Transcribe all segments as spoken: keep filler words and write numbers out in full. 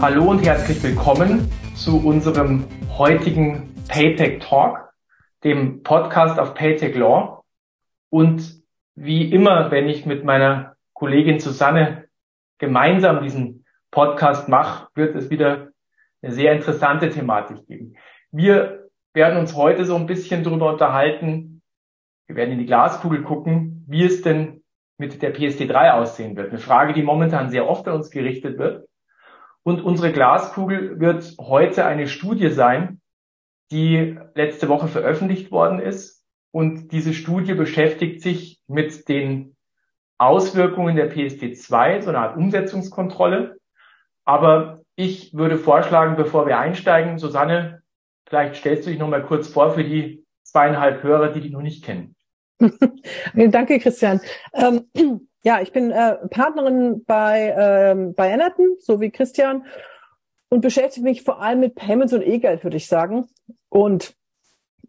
Hallo und herzlich willkommen zu unserem heutigen Paytech-Talk, dem Podcast auf Paytech-Law. Und wie immer, wenn ich mit meiner Kollegin Susanne gemeinsam diesen Podcast mache, wird es wieder eine sehr interessante Thematik geben. Wir werden uns heute so ein bisschen darüber unterhalten, wir werden in die Glaskugel gucken, wie es denn mit der P S D drei aussehen wird. Eine Frage, die momentan sehr oft an uns gerichtet wird. Und unsere Glaskugel wird heute eine Studie sein, die letzte Woche veröffentlicht worden ist. Und diese Studie beschäftigt sich mit den Auswirkungen der P S D zwei, so eine Art Umsetzungskontrolle. Aber ich würde vorschlagen, bevor wir einsteigen, Susanne, vielleicht stellst du dich noch mal kurz vor für die zweieinhalb Hörer, die dich noch nicht kennen. Danke, Christian. Ähm, ja, ich bin äh, Partnerin bei, ähm, bei Annerton, so wie Christian, und beschäftige mich vor allem mit Payments und E-Geld, würde ich sagen, und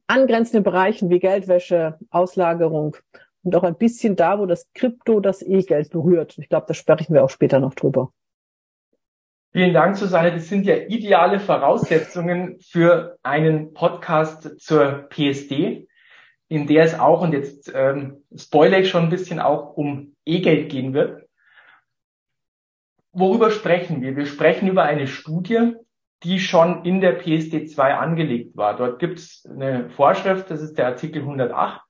angrenzenden Bereichen wie Geldwäsche, Auslagerung und auch ein bisschen da, wo das Krypto das E-Geld berührt. Ich glaube, da sprechen wir auch später noch drüber. Vielen Dank, Susanne. Das sind ja ideale Voraussetzungen für einen Podcast zur P S D, in der es auch, und jetzt ähm, spoilere ich schon ein bisschen, auch um E-Geld gehen wird. Worüber sprechen wir? Wir sprechen über eine Studie, die schon in der P S D zwei angelegt war. Dort gibt es eine Vorschrift, das ist der Artikel hundertacht.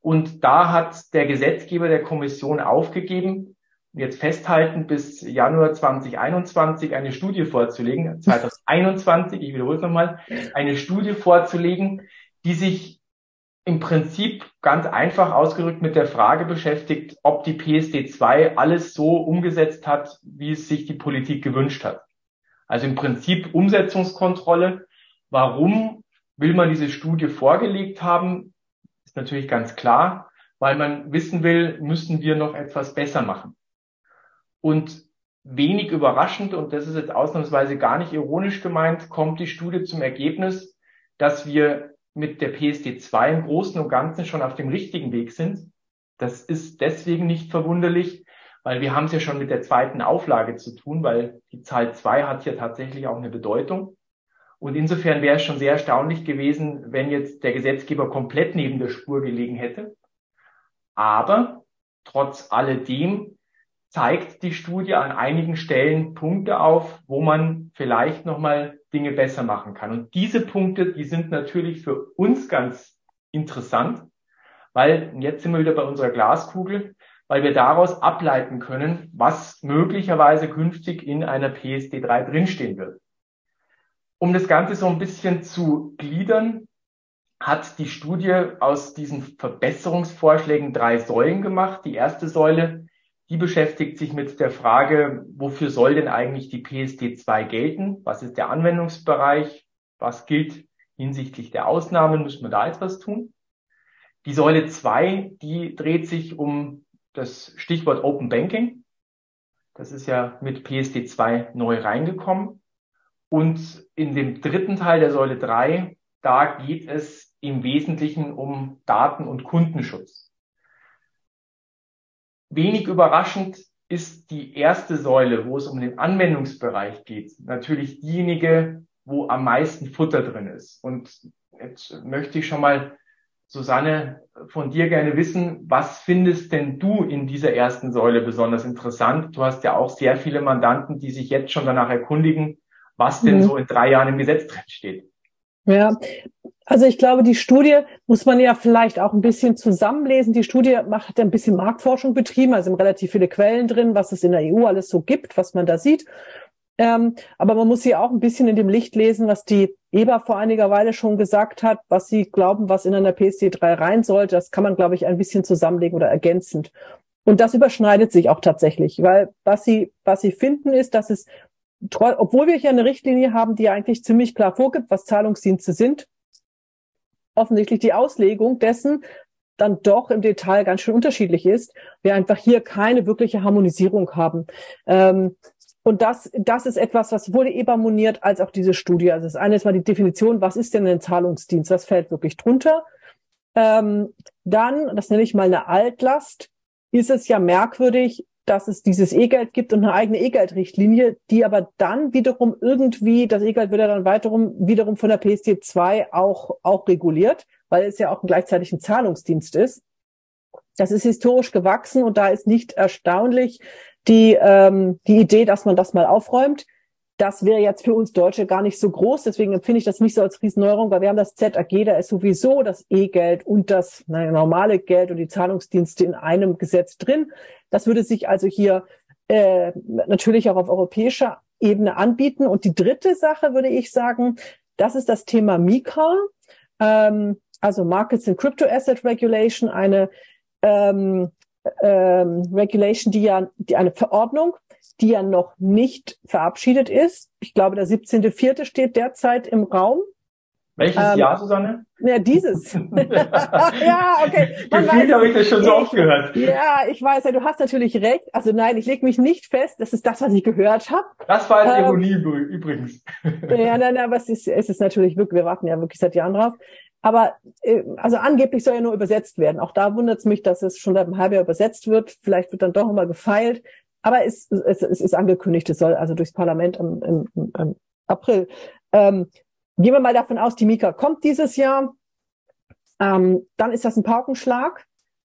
Und da hat der Gesetzgeber der Kommission aufgegeben, jetzt festhalten, bis Januar zweitausendeinundzwanzig eine Studie vorzulegen, zweitausendeinundzwanzig, ich wiederhole es nochmal, eine Studie vorzulegen, die sich im Prinzip ganz einfach ausgerückt mit der Frage beschäftigt, ob die P S D zwei alles so umgesetzt hat, wie es sich die Politik gewünscht hat. Also im Prinzip Umsetzungskontrolle. Warum will man diese Studie vorgelegt haben? Ist natürlich ganz klar, weil man wissen will, müssen wir noch etwas besser machen. Und wenig überraschend, und das ist jetzt ausnahmsweise gar nicht ironisch gemeint, kommt die Studie zum Ergebnis, dass wir mit der P S D zwei im Großen und Ganzen schon auf dem richtigen Weg sind. Das ist deswegen nicht verwunderlich, weil wir haben es ja schon mit der zweiten Auflage zu tun, weil die Zahl zwei hat ja tatsächlich auch eine Bedeutung. Und insofern wäre es schon sehr erstaunlich gewesen, wenn jetzt der Gesetzgeber komplett neben der Spur gelegen hätte. Aber trotz alledem zeigt die Studie an einigen Stellen Punkte auf, wo man vielleicht nochmal Dinge besser machen kann. Und diese Punkte, die sind natürlich für uns ganz interessant, weil, jetzt sind wir wieder bei unserer Glaskugel, weil wir daraus ableiten können, was möglicherweise künftig in einer P S D drei drinstehen wird. Um das Ganze so ein bisschen zu gliedern, hat die Studie aus diesen Verbesserungsvorschlägen drei Säulen gemacht. Die erste Säule, die beschäftigt sich mit der Frage, wofür soll denn eigentlich die P S D zwei gelten? Was ist der Anwendungsbereich? Was gilt hinsichtlich der Ausnahmen? Müssen wir da etwas tun? Die Säule zwei, die dreht sich um das Stichwort Open Banking. Das ist ja mit P S D zwei neu reingekommen. Und in dem dritten Teil der Säule drei, da geht es im Wesentlichen um Daten- und Kundenschutz. Wenig überraschend ist die erste Säule, wo es um den Anwendungsbereich geht, natürlich diejenige, wo am meisten Futter drin ist. Und jetzt möchte ich schon mal, Susanne, von dir gerne wissen, was findest denn du in dieser ersten Säule besonders interessant? Du hast ja auch sehr viele Mandanten, die sich jetzt schon danach erkundigen, was denn mhm. so in drei Jahren im Gesetz drin steht. Ja, also ich glaube, die Studie muss man ja vielleicht auch ein bisschen zusammenlesen. Die Studie hat ja ein bisschen Marktforschung betrieben, also relativ viele Quellen drin, was es in der E U alles so gibt, was man da sieht. Ähm, aber man muss sie auch ein bisschen in dem Licht lesen, was die E B A vor einiger Weile schon gesagt hat, was sie glauben, was in einer P S D drei rein sollte. Das kann man, glaube ich, ein bisschen zusammenlegen oder ergänzend. Und das überschneidet sich auch tatsächlich, weil was sie, was sie finden ist, dass es, obwohl wir hier eine Richtlinie haben, die eigentlich ziemlich klar vorgibt, was Zahlungsdienste sind, offensichtlich die Auslegung dessen dann doch im Detail ganz schön unterschiedlich ist, wir einfach hier keine wirkliche Harmonisierung haben. Ähm, und das, das ist etwas, was sowohl die E B A moniert als auch diese Studie. Also das eine ist mal die Definition, was ist denn ein Zahlungsdienst? Was fällt wirklich drunter? Ähm, dann, das nenne ich mal eine Altlast, ist es ja merkwürdig, dass es dieses E-Geld gibt und eine eigene E-Geld-Richtlinie, die aber dann wiederum irgendwie, das E-Geld wird ja dann weiterum, wiederum von der P S D zwei auch, auch reguliert, weil es ja auch gleichzeitig ein Zahlungsdienst ist. Das ist historisch gewachsen und da ist nicht erstaunlich die, ähm, die Idee, dass man das mal aufräumt. Das wäre jetzt für uns Deutsche gar nicht so groß, deswegen empfinde ich das nicht so als Riesenneuerung, weil wir haben das Z A G, da ist sowieso das E-Geld und das naja, normale Geld und die Zahlungsdienste in einem Gesetz drin. Das würde sich also hier äh, natürlich auch auf europäischer Ebene anbieten. Und die dritte Sache würde ich sagen, das ist das Thema MiCA, ähm, also Markets in Crypto Asset Regulation, eine ähm, ähm, Regulation, die ja die eine Verordnung, die ja noch nicht verabschiedet ist. Ich glaube, der siebzehnte Vierte steht derzeit im Raum. Welches ähm, Jahr, Susanne? Ja, dieses. Ja, okay. Gefühlt habe ich das schon so oft gehört. Ja, ich weiß, ja, du hast natürlich recht. Also nein, ich lege mich nicht fest. Das ist das, was ich gehört habe. Das war eine Ironie ähm, übrigens. Ja, nein, nein, aber es ist, es ist natürlich wirklich, wir warten ja wirklich seit Jahren drauf. Aber also angeblich soll ja nur übersetzt werden. Auch da wundert es mich, dass es schon seit einem halben Jahr übersetzt wird. Vielleicht wird dann doch nochmal gefeilt. Aber es, es, es ist angekündigt, es soll also durchs Parlament im, im, im April. Ähm, gehen wir mal davon aus, die MiCA kommt dieses Jahr. Ähm, dann ist das ein Paukenschlag,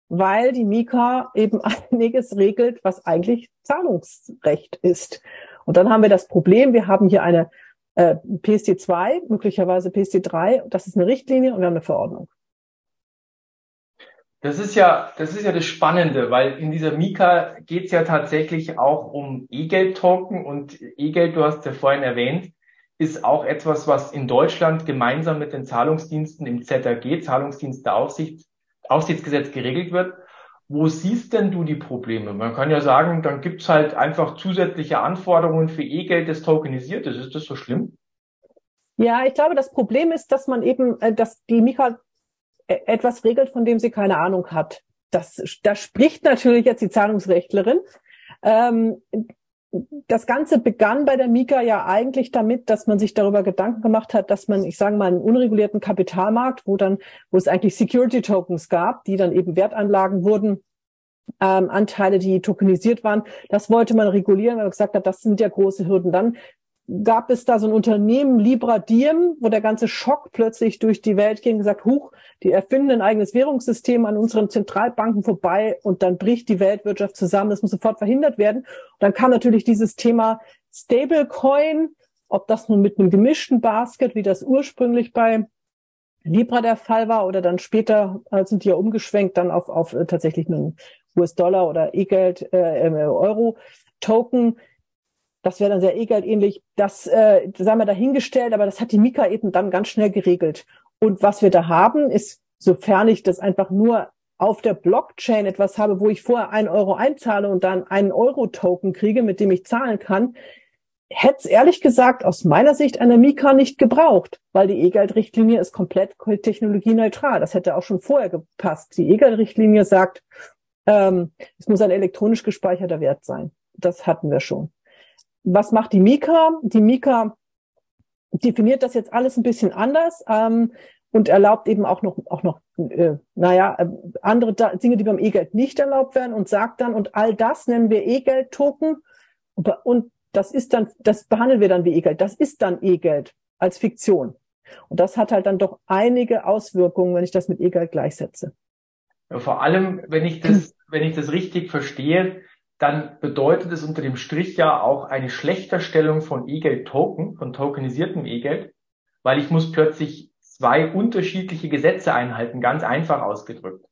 weil die MiCA eben einiges regelt, was eigentlich Zahlungsrecht ist. Und dann haben wir das Problem, wir haben hier eine äh, P S D zwei, möglicherweise P S D drei, das ist eine Richtlinie und wir haben eine Verordnung. Das ist ja, das ist ja das Spannende, weil in dieser MiCA geht's ja tatsächlich auch um E-Geld-Token und E-Geld, du hast ja vorhin erwähnt, ist auch etwas, was in Deutschland gemeinsam mit den Zahlungsdiensten im Z A G, Zahlungsdiensteaufsicht, Aufsichtsgesetz geregelt wird. Wo siehst denn du die Probleme? Man kann ja sagen, dann gibt's halt einfach zusätzliche Anforderungen für E-Geld, das tokenisiert ist. Ist das so schlimm? Ja, ich glaube, das Problem ist, dass man eben, dass die MiCA etwas regelt, von dem sie keine Ahnung hat. Das, das spricht natürlich jetzt die Zahlungsrechtlerin. Ähm, das Ganze begann bei der MiCA ja eigentlich damit, dass man sich darüber Gedanken gemacht hat, dass man, ich sage mal, einen unregulierten Kapitalmarkt, wo dann, wo es eigentlich Security Tokens gab, die dann eben Wertanlagen wurden, ähm, Anteile, die tokenisiert waren, das wollte man regulieren, weil man gesagt hat, das sind ja große Hürden. Dann gab es da so ein Unternehmen, Libra, Diem, wo der ganze Schock plötzlich durch die Welt ging und gesagt, huch, die erfinden ein eigenes Währungssystem an unseren Zentralbanken vorbei und dann bricht die Weltwirtschaft zusammen. Das muss sofort verhindert werden. Und dann kam natürlich dieses Thema Stablecoin, ob das nun mit einem gemischten Basket, wie das ursprünglich bei Libra der Fall war, oder dann später sind die ja umgeschwenkt dann auf, auf tatsächlich einen U S-Dollar oder E-Geld, äh, Euro-Token. Das wäre dann sehr E-Geld-ähnlich. Das äh, sei mal dahingestellt, aber das hat die MiCA eben dann ganz schnell geregelt. Und was wir da haben, ist, sofern ich das einfach nur auf der Blockchain etwas habe, wo ich vorher einen Euro einzahle und dann einen Euro-Token kriege, mit dem ich zahlen kann, hätte es ehrlich gesagt aus meiner Sicht an der MiCA nicht gebraucht, weil die E-Geld-Richtlinie ist komplett technologieneutral. Das hätte auch schon vorher gepasst. Die E-Geld-Richtlinie sagt, ähm, es muss ein elektronisch gespeicherter Wert sein. Das hatten wir schon. Was macht die MiCA? Die MiCA definiert das jetzt alles ein bisschen anders ähm, und erlaubt eben auch noch, auch noch, äh, naja, äh, andere da- Dinge, die beim E-Geld nicht erlaubt werden und sagt dann, und all das nennen wir E-Geld-Token und, und das ist dann, das behandeln wir dann wie E-Geld. Das ist dann E-Geld als Fiktion. Und das hat halt dann doch einige Auswirkungen, wenn ich das mit E-Geld gleichsetze. Ja, vor allem, wenn ich das, wenn ich das richtig verstehe, dann bedeutet es unter dem Strich ja auch eine Schlechterstellung von E-Geld-Token, von tokenisiertem E-Geld, weil ich muss plötzlich zwei unterschiedliche Gesetze einhalten, ganz einfach ausgedrückt.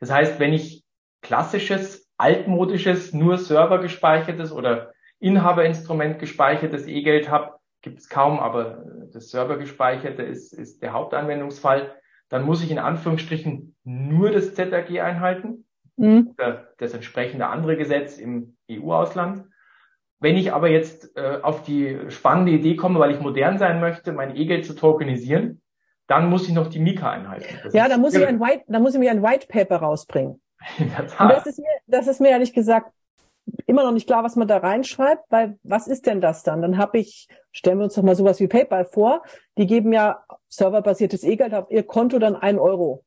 Das heißt, wenn ich klassisches, altmodisches, nur servergespeichertes oder Inhaberinstrument gespeichertes E-Geld habe, gibt es kaum, aber das servergespeicherte ist, ist der Hauptanwendungsfall, dann muss ich in Anführungsstrichen nur das Z A G einhalten. Das entsprechende andere Gesetz im E U-Ausland. Wenn ich aber jetzt äh, auf die spannende Idee komme, weil ich modern sein möchte, mein E-Geld zu tokenisieren, dann muss ich noch die MiCA einhalten. Das ja, da muss ich ein White, da muss ich mir ein White Paper rausbringen. In der Tat. Und das ist mir, das ist mir ehrlich gesagt immer noch nicht klar, was man da reinschreibt, weil was ist denn das dann? Dann habe ich, stellen wir uns doch mal sowas wie PayPal vor, die geben ja serverbasiertes E-Geld auf ihr Konto dann einen Euro.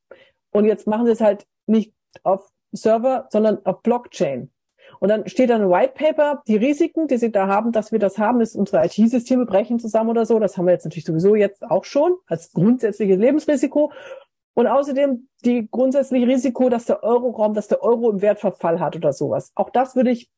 Und jetzt machen sie es halt nicht auf Server, sondern auf Blockchain. Und dann steht dann ein White Paper, die Risiken, die sie da haben, dass wir das haben, ist, unsere I T-Systeme brechen zusammen oder so. Das haben wir jetzt natürlich sowieso jetzt auch schon als grundsätzliches Lebensrisiko. Und außerdem die grundsätzliche Risiko, dass der Euro-Raum, dass der Euro im Wertverfall hat oder sowas. Auch das würde ich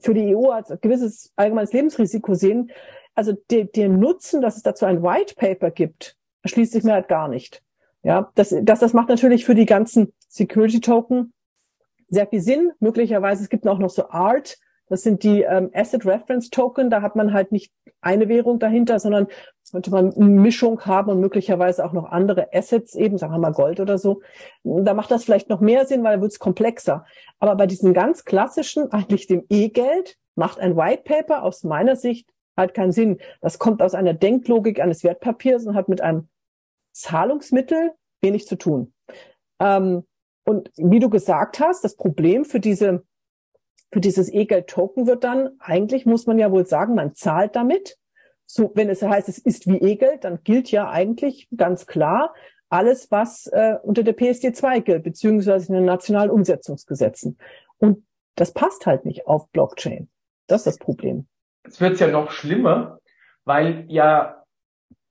für die E U als gewisses allgemeines Lebensrisiko sehen. Also den Nutzen, dass es dazu ein White Paper gibt, erschließt sich mir halt gar nicht. Ja, das, das, das macht natürlich für die ganzen Security-Token sehr viel Sinn. Möglicherweise, es gibt auch noch so A R T, das sind die ähm, Asset Reference Token, da hat man halt nicht eine Währung dahinter, sondern könnte man eine Mischung haben und möglicherweise auch noch andere Assets eben, sagen wir mal Gold oder so. Da macht das vielleicht noch mehr Sinn, weil da wird es komplexer. Aber bei diesen ganz klassischen, eigentlich dem E-Geld, macht ein White Paper aus meiner Sicht halt keinen Sinn. Das kommt aus einer Denklogik eines Wertpapiers und hat mit einem Zahlungsmittel wenig zu tun. Ähm, und wie du gesagt hast, das Problem für diese Für dieses E-Geld-Token wird dann, eigentlich muss man ja wohl sagen, man zahlt damit. So, wenn es heißt, es ist wie E-Geld, dann gilt ja eigentlich ganz klar alles, was äh, unter der P S D zwei gilt, beziehungsweise in den nationalen Umsetzungsgesetzen. Und das passt halt nicht auf Blockchain. Das ist das Problem. Es wird ja noch schlimmer, weil ja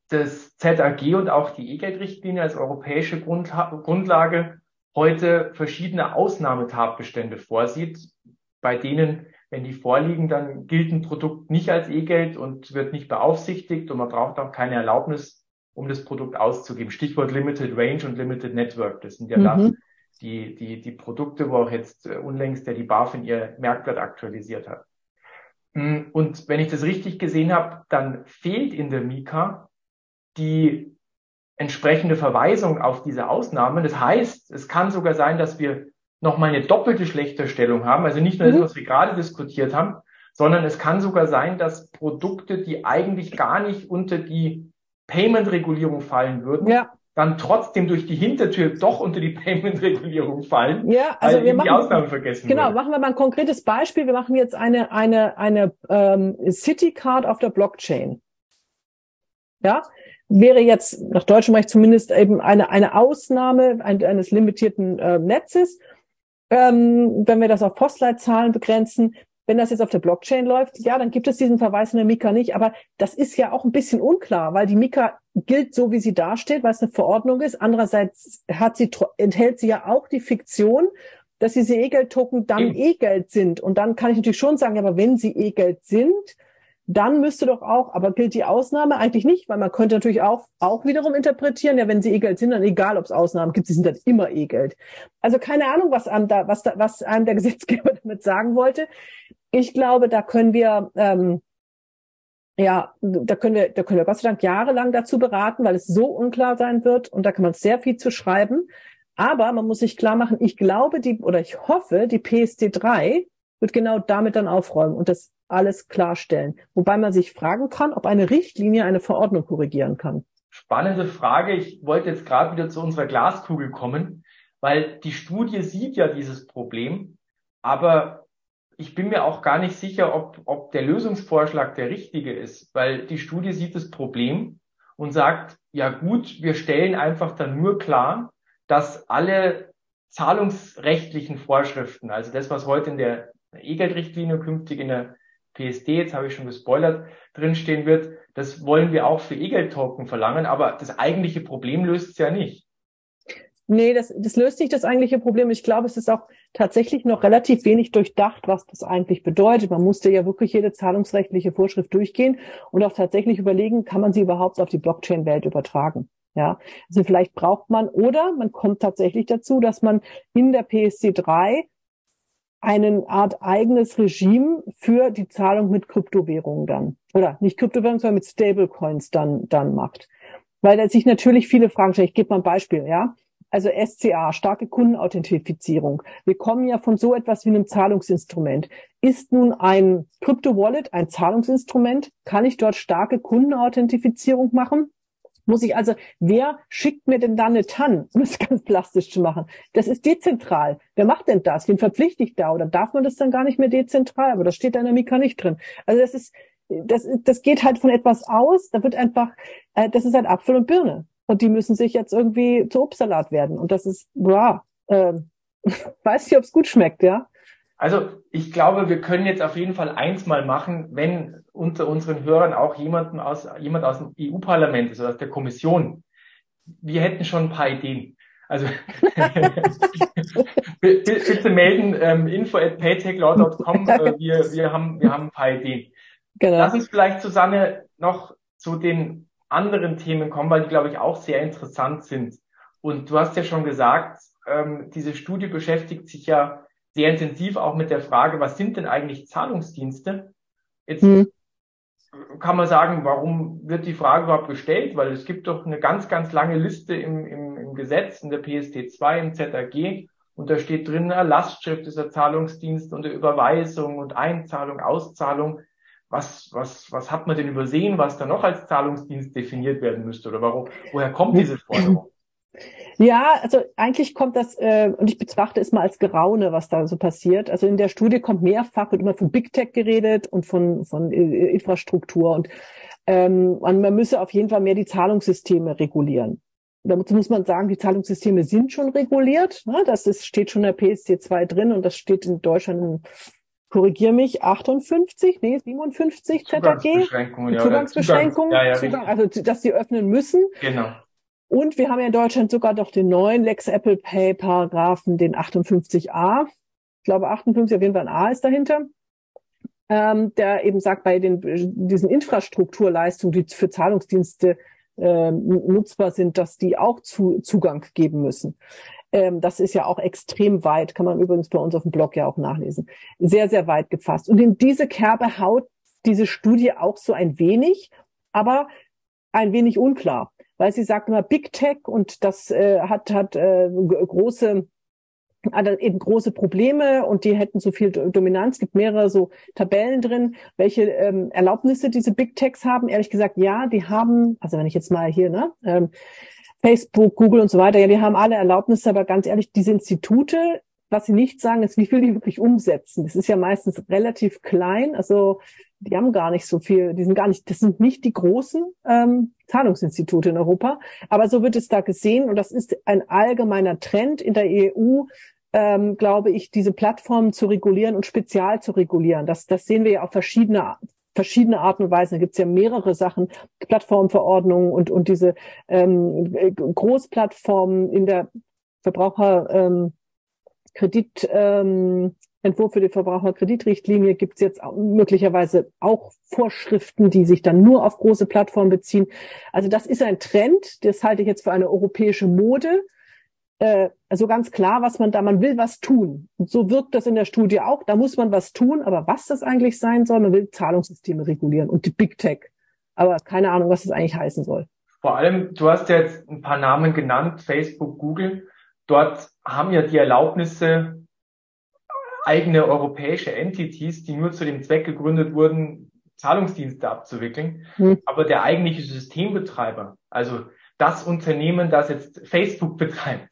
das Z A G und auch die E-Geld-Richtlinie als europäische Grundha- Grundlage heute verschiedene Ausnahmetatbestände vorsieht, bei denen, wenn die vorliegen, dann gilt ein Produkt nicht als E-Geld und wird nicht beaufsichtigt und man braucht auch keine Erlaubnis, um das Produkt auszugeben. Stichwort Limited Range und Limited Network. Das sind ja mhm. dann die, die, die Produkte, wo auch jetzt unlängst ja die BaFin ihr Merkblatt aktualisiert hat. Und wenn ich das richtig gesehen habe, dann fehlt in der MiCA die entsprechende Verweisung auf diese Ausnahmen. Das heißt, es kann sogar sein, dass wir nochmal eine doppelte Schlechterstellung haben, also nicht nur das, was wir gerade diskutiert haben, sondern es kann sogar sein, dass Produkte, die eigentlich gar nicht unter die Payment-Regulierung fallen würden, ja. dann trotzdem durch die Hintertür doch unter die Payment-Regulierung fallen, ja, also weil wir machen, die Ausnahmen vergessen Genau, würde. Machen wir mal ein konkretes Beispiel. Wir machen jetzt eine eine eine ähm, City-Card auf der Blockchain. Ja, wäre jetzt nach deutschem Recht zumindest eben eine eine Ausnahme eines limitierten äh, Netzes. Ähm, wenn wir das auf Postleitzahlen begrenzen, wenn das jetzt auf der Blockchain läuft, ja, dann gibt es diesen Verweis in der MiCA nicht. Aber das ist ja auch ein bisschen unklar, weil die MiCA gilt so, wie sie dasteht, weil es eine Verordnung ist. Andererseits hat sie, enthält sie ja auch die Fiktion, dass diese E-Geld-Token dann mhm. E-Geld sind. Und dann kann ich natürlich schon sagen, ja, aber wenn sie E-Geld sind, dann müsste doch auch, aber gilt die Ausnahme eigentlich nicht, weil man könnte natürlich auch auch wiederum interpretieren, ja, wenn sie E-Geld sind, dann egal, ob es Ausnahmen gibt, sie sind dann immer E-Geld. Also keine Ahnung, was einem da, was da, was einem der Gesetzgeber damit sagen wollte. Ich glaube, da können wir, ähm, ja, da können wir, da können wir Gott sei Dank jahrelang dazu beraten, weil es so unklar sein wird und da kann man sehr viel zu schreiben. Aber man muss sich klar machen, ich glaube, die oder ich hoffe, die P S D drei wird genau damit dann aufräumen und das alles klarstellen. Wobei man sich fragen kann, ob eine Richtlinie eine Verordnung korrigieren kann. Spannende Frage. Ich wollte jetzt gerade wieder zu unserer Glaskugel kommen, weil die Studie sieht ja dieses Problem, aber ich bin mir auch gar nicht sicher, ob, ob der Lösungsvorschlag der richtige ist, weil die Studie sieht das Problem und sagt, ja gut, wir stellen einfach dann nur klar, dass alle zahlungsrechtlichen Vorschriften, also das, was heute in der E-Geld-Richtlinie künftig in der P S D, jetzt habe ich schon gespoilert, drinstehen wird, das wollen wir auch für E-Geld-Token verlangen, aber das eigentliche Problem löst es ja nicht. Nee, das, das löst nicht das eigentliche Problem. Ich glaube, es ist auch tatsächlich noch relativ wenig durchdacht, was das eigentlich bedeutet. Man musste ja wirklich jede zahlungsrechtliche Vorschrift durchgehen und auch tatsächlich überlegen, kann man sie überhaupt auf die Blockchain-Welt übertragen? Ja, also vielleicht braucht man, oder man kommt tatsächlich dazu, dass man in der P S D drei eine Art eigenes Regime für die Zahlung mit Kryptowährungen dann, oder nicht Kryptowährungen, sondern mit Stablecoins dann dann macht. Weil da sich natürlich viele Fragen stellen. Ich gebe mal ein Beispiel, ja. Also S C A, starke Kundenauthentifizierung. Wir kommen ja von so etwas wie einem Zahlungsinstrument. Ist nun ein Krypto-Wallet ein Zahlungsinstrument? Kann ich dort starke Kundenauthentifizierung machen? Muss ich also, wer schickt mir denn da eine T A N, um das ganz plastisch zu machen? Das ist dezentral. Wer macht denn das? Wen verpflichte ich da? Oder darf man das dann gar nicht mehr dezentral? Aber das steht da in der MiCA nicht drin. Also das ist, das, das geht halt von etwas aus. Da wird einfach, äh, das ist halt Apfel und Birne. Und die müssen sich jetzt irgendwie zu Obstsalat werden. Und das ist, boah, äh, weiß nicht, ob es gut schmeckt, ja. Also ich glaube, wir können jetzt auf jeden Fall eins mal machen, wenn unter unseren Hörern auch jemanden aus, jemand aus dem E U-Parlament ist oder aus der Kommission. Wir hätten schon ein paar Ideen. Also bitte melden, ähm, info at paytech law dot com. Äh, wir, wir, haben, wir haben ein paar Ideen. Genau. Lass uns vielleicht, Susanne, noch zu den anderen Themen kommen, weil die, glaube ich, auch sehr interessant sind. Und du hast ja schon gesagt, ähm, diese Studie beschäftigt sich ja sehr intensiv auch mit der Frage, was sind denn eigentlich Zahlungsdienste? Jetzt hm. kann man sagen, warum wird die Frage überhaupt gestellt? Weil es gibt doch eine ganz, ganz lange Liste im, im, im Gesetz, in der P S D zwei, im Z A G. Und da steht drin, Lastschrift ist ein Zahlungsdienst und Überweisung und Einzahlung, Auszahlung. Was, was, was hat man denn übersehen, was da noch als Zahlungsdienst definiert werden müsste? Oder warum? Woher kommt diese Forderung? Ja, also eigentlich kommt das, äh, und ich betrachte es mal als Geraune, was da so passiert. Also in der Studie kommt mehrfach, wird immer von Big Tech geredet und von, von Infrastruktur. Und, ähm, und man müsse auf jeden Fall mehr die Zahlungssysteme regulieren. Dazu muss man sagen, die Zahlungssysteme sind schon reguliert. Ne? Das ist, steht schon in der P S D zwei drin und das steht in Deutschland in, korrigiere mich, achtundfünfzig, nee, siebenundfünfzig Z A G. Zugangsbeschränkungen, ja, Zugangsbeschränkungen, Zugang, ja, ja, Zugang, also dass sie öffnen müssen. Genau. Und wir haben ja in Deutschland sogar noch den neuen Lex Apple Pay Paragraphen, den achtundfünfzig a. Ich glaube achtundfünfzig, auf jeden Fall ein A ist dahinter. Ähm, der eben sagt, bei den, diesen Infrastrukturleistungen, die für Zahlungsdienste äh, nutzbar sind, dass die auch zu, Zugang geben müssen. Ähm, das ist ja auch extrem weit, kann man übrigens bei uns auf dem Blog ja auch nachlesen. Sehr, sehr weit gefasst. Und in diese Kerbe haut diese Studie auch so ein wenig, aber ein wenig unklar. Weil sie sagt immer Big Tech und das äh, hat hat äh, große äh, eben große Probleme und die hätten so viel Dominanz. Es gibt mehrere so Tabellen drin, welche ähm, Erlaubnisse diese Big Techs haben. Ehrlich gesagt, ja, die haben, also wenn ich jetzt mal hier, ne, ähm, Facebook, Google und so weiter, ja, die haben alle Erlaubnisse, aber ganz ehrlich, diese Institute, was sie nicht sagen, ist, wie viel die wirklich umsetzen. Das ist ja meistens relativ klein, also die haben gar nicht so viel, die sind gar nicht, das sind nicht die großen ähm, Zahlungsinstitute in Europa, aber so wird es da gesehen und das ist ein allgemeiner Trend in der E U, ähm, glaube ich, diese Plattformen zu regulieren und spezial zu regulieren. Das, das sehen wir ja auf verschiedene verschiedene Arten und Weisen. Da gibt es ja mehrere Sachen, Plattformverordnungen und und diese ähm, Großplattformen in der Verbraucher ähm, Kredit ähm, Entwurf für die Verbraucherkreditrichtlinie gibt es jetzt auch möglicherweise auch Vorschriften, die sich dann nur auf große Plattformen beziehen. Also das ist ein Trend, das halte ich jetzt für eine europäische Mode. Äh, also ganz klar, was man da, man will was tun. Und so wirkt das in der Studie auch, da muss man was tun, aber was das eigentlich sein soll, man will Zahlungssysteme regulieren und die Big Tech. Aber keine Ahnung, was das eigentlich heißen soll. Vor allem, du hast ja jetzt ein paar Namen genannt, Facebook, Google. Dort haben ja die Erlaubnisse eigene europäische Entities, die nur zu dem Zweck gegründet wurden, Zahlungsdienste abzuwickeln. Hm. Aber der eigentliche Systembetreiber, also das Unternehmen, das jetzt Facebook betreibt,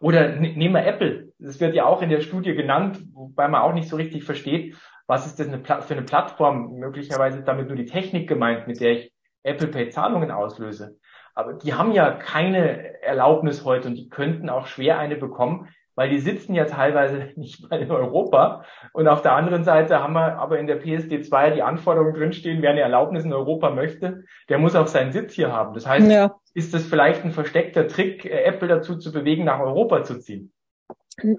oder nehmen wir Apple, das wird ja auch in der Studie genannt, wobei man auch nicht so richtig versteht, was ist das für eine Plattform, möglicherweise damit nur die Technik gemeint, mit der ich Apple Pay Zahlungen auslöse. Aber die haben ja keine Erlaubnis heute und die könnten auch schwer eine bekommen, weil die sitzen ja teilweise nicht mal in Europa und auf der anderen Seite haben wir aber in der P S D zwei die Anforderungen drinstehen, wer eine Erlaubnis in Europa möchte, der muss auch seinen Sitz hier haben. Das heißt, ja. Ist das vielleicht ein versteckter Trick, Apple dazu zu bewegen, nach Europa zu ziehen?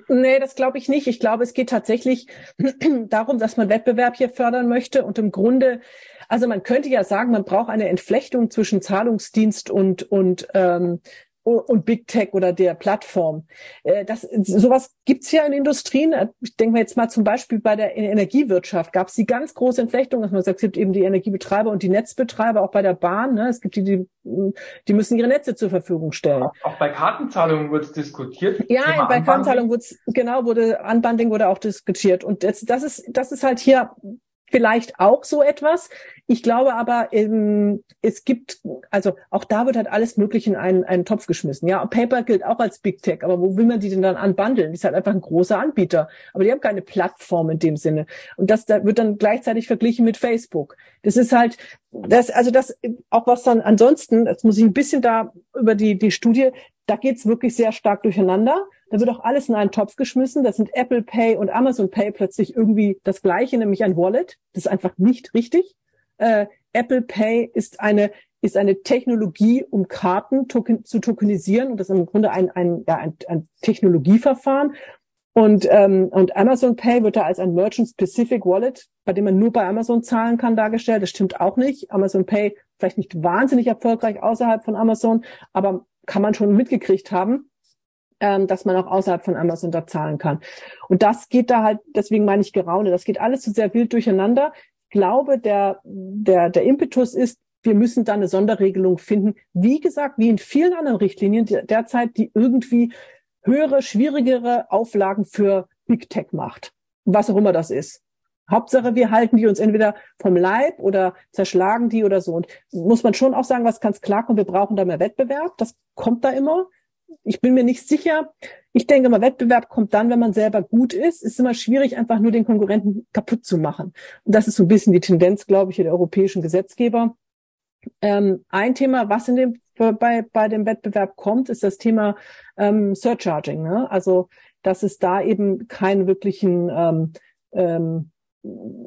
Nee, das glaube ich nicht. Ich glaube, es geht tatsächlich darum, dass man Wettbewerb hier fördern möchte und im Grunde, also man könnte ja sagen, man braucht eine Entflechtung zwischen Zahlungsdienst und und ähm, und Big Tech oder der Plattform. Das, sowas gibt's ja in Industrien. Ich denke mal jetzt mal zum Beispiel bei der Energiewirtschaft gab's die ganz große Entflechtung, dass man sagt, es gibt eben die Energiebetreiber und die Netzbetreiber, auch bei der Bahn. Ne? Es gibt die, die, die müssen ihre Netze zur Verfügung stellen. Auch bei Kartenzahlungen wird's diskutiert. Ja, Thema bei Kartenzahlungen wird's, genau, wurde, Unbundling wurde auch diskutiert. Und das, das ist, das ist halt hier vielleicht auch so etwas. Ich glaube aber, es gibt, also auch da wird halt alles Mögliche in einen, einen Topf geschmissen. Ja, Paper gilt auch als Big Tech, aber wo will man die denn dann anbandeln? Die ist halt einfach ein großer Anbieter, aber die haben keine Plattform in dem Sinne. Und das da wird dann gleichzeitig verglichen mit Facebook. Das ist halt, das also das auch was dann ansonsten, jetzt muss ich ein bisschen da über die die Studie, Da geht's wirklich sehr stark durcheinander. Da wird auch alles in einen Topf geschmissen. Da sind Apple Pay und Amazon Pay plötzlich irgendwie das Gleiche, nämlich ein Wallet. Das ist einfach nicht richtig. Äh, Apple Pay ist eine ist eine Technologie, um Karten token, zu tokenisieren. Und das ist im Grunde ein ein, ja, ein, ein Technologieverfahren. Und, ähm, und Amazon Pay wird da als ein Merchant-Specific Wallet, bei dem man nur bei Amazon zahlen kann, dargestellt. Das stimmt auch nicht. Amazon Pay vielleicht nicht wahnsinnig erfolgreich außerhalb von Amazon, aber kann man schon mitgekriegt haben, ähm, dass man auch außerhalb von Amazon da zahlen kann. Und das geht da halt, deswegen meine ich Geraune, das geht alles so sehr wild durcheinander. Ich glaube, der, der, der Impetus ist, wir müssen da eine Sonderregelung finden. Wie gesagt, wie in vielen anderen Richtlinien derzeit, die irgendwie höhere, schwierigere Auflagen für Big Tech macht, was auch immer das ist. Hauptsache, wir halten die uns entweder vom Leib oder zerschlagen die oder so. Und muss man schon auch sagen, was ganz klar kommt, wir brauchen da mehr Wettbewerb. Das kommt da immer. Ich bin mir nicht sicher. Ich denke mal, Wettbewerb kommt dann, wenn man selber gut ist. Es ist immer schwierig, einfach nur den Konkurrenten kaputt zu machen. Und das ist so ein bisschen die Tendenz, glaube ich, der europäischen Gesetzgeber. Ähm, ein Thema, was in dem, bei, bei dem Wettbewerb kommt, ist das Thema ähm, Surcharging, ne? Also, dass es da eben keinen wirklichen, ähm, ähm,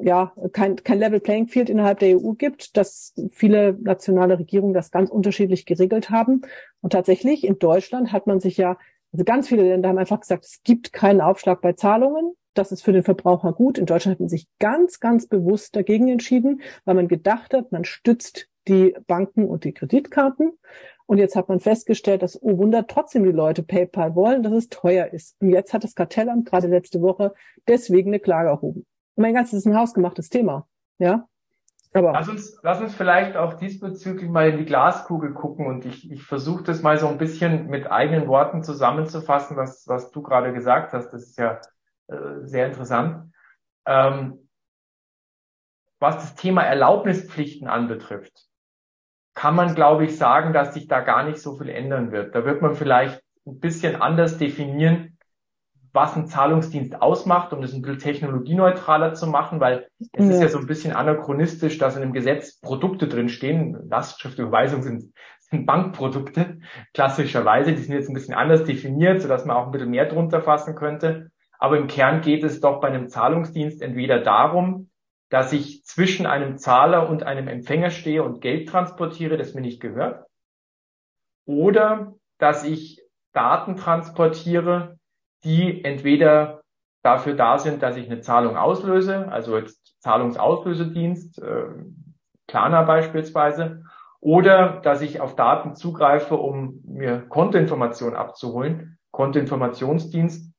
ja, kein, kein Level Playing Field innerhalb der E U gibt, dass viele nationale Regierungen das ganz unterschiedlich geregelt haben. Und tatsächlich in Deutschland hat man sich ja, also ganz viele Länder haben einfach gesagt, es gibt keinen Aufschlag bei Zahlungen. Das ist für den Verbraucher gut. In Deutschland hat man sich ganz, ganz bewusst dagegen entschieden, weil man gedacht hat, man stützt die Banken und die Kreditkarten. Und jetzt hat man festgestellt, dass, oh Wunder, trotzdem die Leute PayPal wollen, dass es teuer ist. Und jetzt hat das Kartellamt gerade letzte Woche deswegen eine Klage erhoben. Und mein Ganzes ist ein hausgemachtes Thema. Ja? Aber lass uns, lass uns vielleicht auch diesbezüglich mal in die Glaskugel gucken. Und ich, ich versuche das mal so ein bisschen mit eigenen Worten zusammenzufassen, was, was du gerade gesagt hast. Das ist ja äh, sehr interessant. Ähm, was das Thema Erlaubnispflichten anbetrifft, kann man, glaube ich, sagen, dass sich da gar nicht so viel ändern wird. Da wird man vielleicht ein bisschen anders definieren, was ein Zahlungsdienst ausmacht, um das ein bisschen technologieneutraler zu machen, weil es ja. ist ja so ein bisschen anachronistisch, dass in einem Gesetz Produkte drinstehen. Lastschriftüberweisung sind, sind Bankprodukte, klassischerweise. Die sind jetzt ein bisschen anders definiert, sodass man auch ein bisschen mehr drunter fassen könnte. Aber im Kern geht es doch bei einem Zahlungsdienst entweder darum, dass ich zwischen einem Zahler und einem Empfänger stehe und Geld transportiere, das mir nicht gehört. Oder dass ich Daten transportiere, die entweder dafür da sind, dass ich eine Zahlung auslöse, also jetzt Zahlungsauslösedienst, äh, Klarna beispielsweise, oder dass ich auf Daten zugreife, um mir Kontoinformationen abzuholen, Kontoinformationsdienst.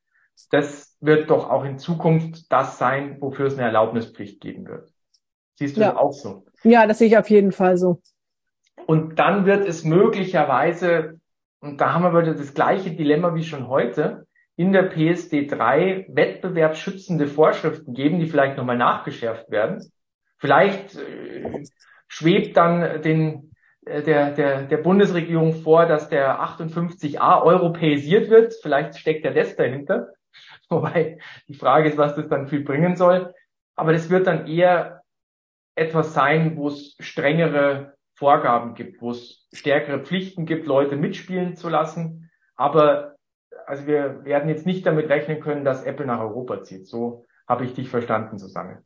Das wird doch auch in Zukunft das sein, wofür es eine Erlaubnispflicht geben wird. Siehst du ja. das auch so? Ja, das sehe ich auf jeden Fall so. Und dann wird es möglicherweise, und da haben wir wieder das gleiche Dilemma wie schon heute, in der P S D drei wettbewerbsschützende Vorschriften geben, die vielleicht nochmal nachgeschärft werden. Vielleicht äh, schwebt dann den Der, der, der Bundesregierung vor, dass der achtundfünfzig a europäisiert wird. Vielleicht steckt ja das dahinter. Wobei die Frage ist, was das dann viel bringen soll. Aber das wird dann eher etwas sein, wo es strengere Vorgaben gibt, wo es stärkere Pflichten gibt, Leute mitspielen zu lassen. Aber also wir werden jetzt nicht damit rechnen können, dass Apple nach Europa zieht. So habe ich dich verstanden, Susanne.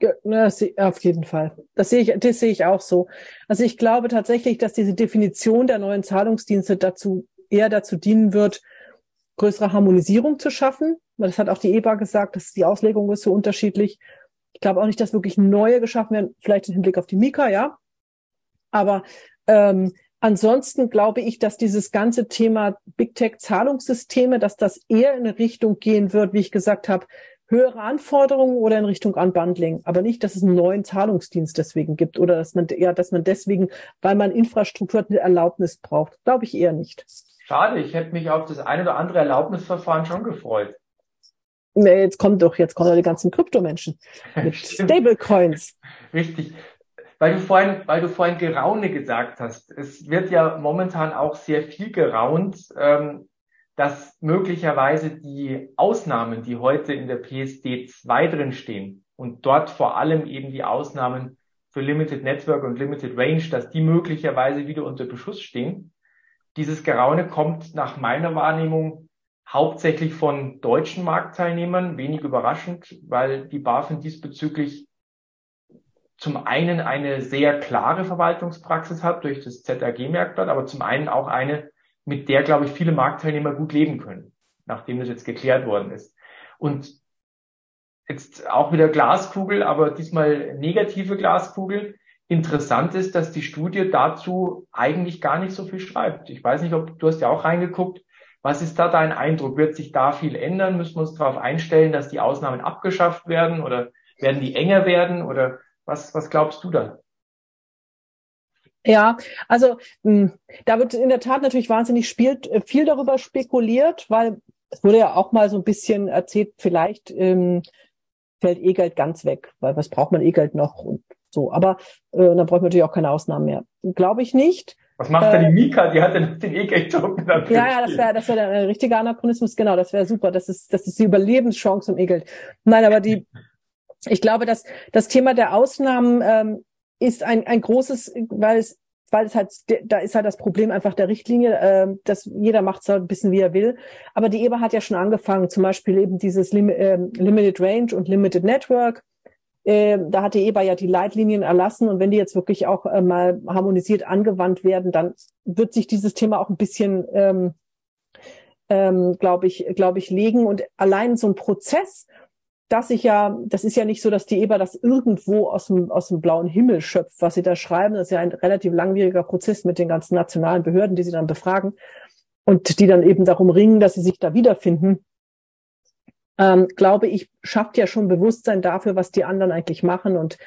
Ja, das, auf jeden Fall. Das sehe ich, das sehe ich auch so. Also ich glaube tatsächlich, dass diese Definition der neuen Zahlungsdienste dazu, eher dazu dienen wird, größere Harmonisierung zu schaffen. Das hat auch die E B A gesagt, dass die Auslegung ist so unterschiedlich. Ich glaube auch nicht, dass wirklich neue geschaffen werden, vielleicht im Hinblick auf die MiCA, ja. Aber ähm, ansonsten glaube ich, dass dieses ganze Thema Big Tech Zahlungssysteme, dass das eher in eine Richtung gehen wird, wie ich gesagt habe, höhere Anforderungen oder in Richtung Unbundling, aber nicht, dass es einen neuen Zahlungsdienst deswegen gibt oder dass man ja, dass man deswegen, weil man Infrastruktur eine Erlaubnis braucht, glaube ich eher nicht. Schade, ich hätte mich auf das ein oder andere Erlaubnisverfahren schon gefreut. Nee, jetzt kommt doch, jetzt kommen doch die ganzen Kryptomenschen mit Stablecoins. Richtig, weil du vorhin, weil du vorhin Geraune gesagt hast. Es wird ja momentan auch sehr viel geraunt. Ähm, dass möglicherweise die Ausnahmen, die heute in der P S D zwei drinstehen und dort vor allem eben die Ausnahmen für Limited Network und Limited Range, dass die möglicherweise wieder unter Beschuss stehen. Dieses Geraune kommt nach meiner Wahrnehmung hauptsächlich von deutschen Marktteilnehmern, wenig überraschend, weil die BaFin diesbezüglich zum einen eine sehr klare Verwaltungspraxis hat durch das Z A G-Merkblatt, aber zum einen auch eine, mit der, glaube ich, viele Marktteilnehmer gut leben können, nachdem das jetzt geklärt worden ist. Und jetzt auch wieder Glaskugel, aber diesmal negative Glaskugel. Interessant ist, dass die Studie dazu eigentlich gar nicht so viel schreibt. Ich weiß nicht, ob du hast ja auch reingeguckt. Was ist da dein Eindruck? Wird sich da viel ändern? Müssen wir uns darauf einstellen, dass die Ausnahmen abgeschafft werden oder werden die enger werden? Oder was, was glaubst du da? Ja, also mh, da wird in der Tat natürlich wahnsinnig spielt, viel darüber spekuliert, weil es wurde ja auch mal so ein bisschen erzählt, vielleicht ähm, fällt E-Geld ganz weg, weil was braucht man E-Geld noch und so. Aber äh, dann braucht man natürlich auch keine Ausnahmen mehr. Glaube ich nicht. Was macht äh, denn die MiCA? Die hat ja den E-Geld-Token. Ja, ja, das wäre das wär der richtige Anachronismus. Genau, das wäre super. Das ist, das ist die Überlebenschance im E-Geld. Nein, aber die, ich glaube, dass das Thema der Ausnahmen ähm, ist ein ein großes, weil es weil es halt da ist halt das Problem einfach der Richtlinie, äh, dass jeder macht so ein bisschen wie er will. Aber die E B A hat ja schon angefangen, zum Beispiel eben dieses Lim- äh, Limited Range und Limited Network. Äh, da hat die E B A ja die Leitlinien erlassen und wenn die jetzt wirklich auch äh, mal harmonisiert angewandt werden, dann wird sich dieses Thema auch ein bisschen, ähm, ähm, glaube ich, glaube ich, legen. Und allein so ein Prozess, dass ich ja, das ist ja nicht so, dass die E B A das irgendwo aus dem, aus dem blauen Himmel schöpft, was sie da schreiben. Das ist ja ein relativ langwieriger Prozess mit den ganzen nationalen Behörden, die sie dann befragen und die dann eben darum ringen, dass sie sich da wiederfinden. Ähm, glaube ich, schafft ja schon Bewusstsein dafür, was die anderen eigentlich machen. Und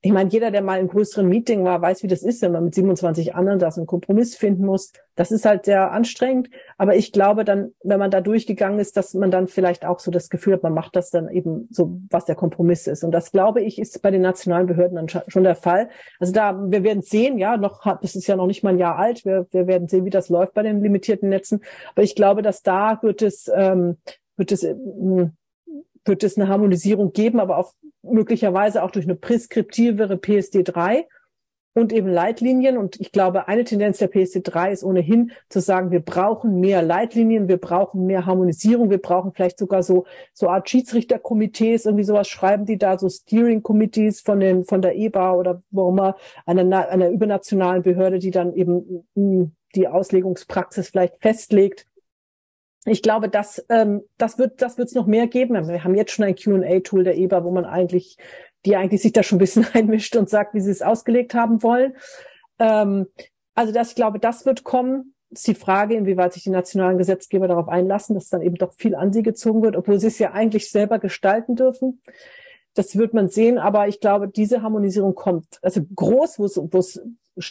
ich meine, jeder, der mal in größeren Meeting war, weiß, wie das ist, wenn man mit siebenundzwanzig anderen da so einen Kompromiss finden muss. Das ist halt sehr anstrengend. Aber ich glaube dann, wenn man da durchgegangen ist, dass man dann vielleicht auch so das Gefühl hat, man macht das dann eben so, was der Kompromiss ist. Und das, glaube ich, ist bei den nationalen Behörden dann schon der Fall. Also da, wir werden sehen, ja, noch, das ist ja noch nicht mal ein Jahr alt. Wir, wir werden sehen, wie das läuft bei den limitierten Netzen. Aber ich glaube, dass da wird es, ähm, wird es, wird es eine Harmonisierung geben, aber auch möglicherweise auch durch eine preskriptivere P S D drei und eben Leitlinien. Und ich glaube, eine Tendenz der P S D drei ist ohnehin zu sagen, wir brauchen mehr Leitlinien, wir brauchen mehr Harmonisierung, wir brauchen vielleicht sogar so, so Art Schiedsrichterkomitees, irgendwie sowas schreiben die da, so Steering Committees von den, von der E B A oder wo immer, einer, einer übernationalen Behörde, die dann eben die Auslegungspraxis vielleicht festlegt. Ich glaube, das, ähm, das wird, das wird's noch mehr geben. Wir haben jetzt schon ein Q and A-Tool der E B A, wo man eigentlich, die eigentlich sich da schon ein bisschen einmischt und sagt, wie sie es ausgelegt haben wollen. Ähm, also das, ich glaube, das wird kommen. Das ist die Frage, inwieweit sich die nationalen Gesetzgeber darauf einlassen, dass dann eben doch viel an sie gezogen wird, obwohl sie es ja eigentlich selber gestalten dürfen. Das wird man sehen, aber ich glaube, diese Harmonisierung kommt. Also groß, wo es, wo es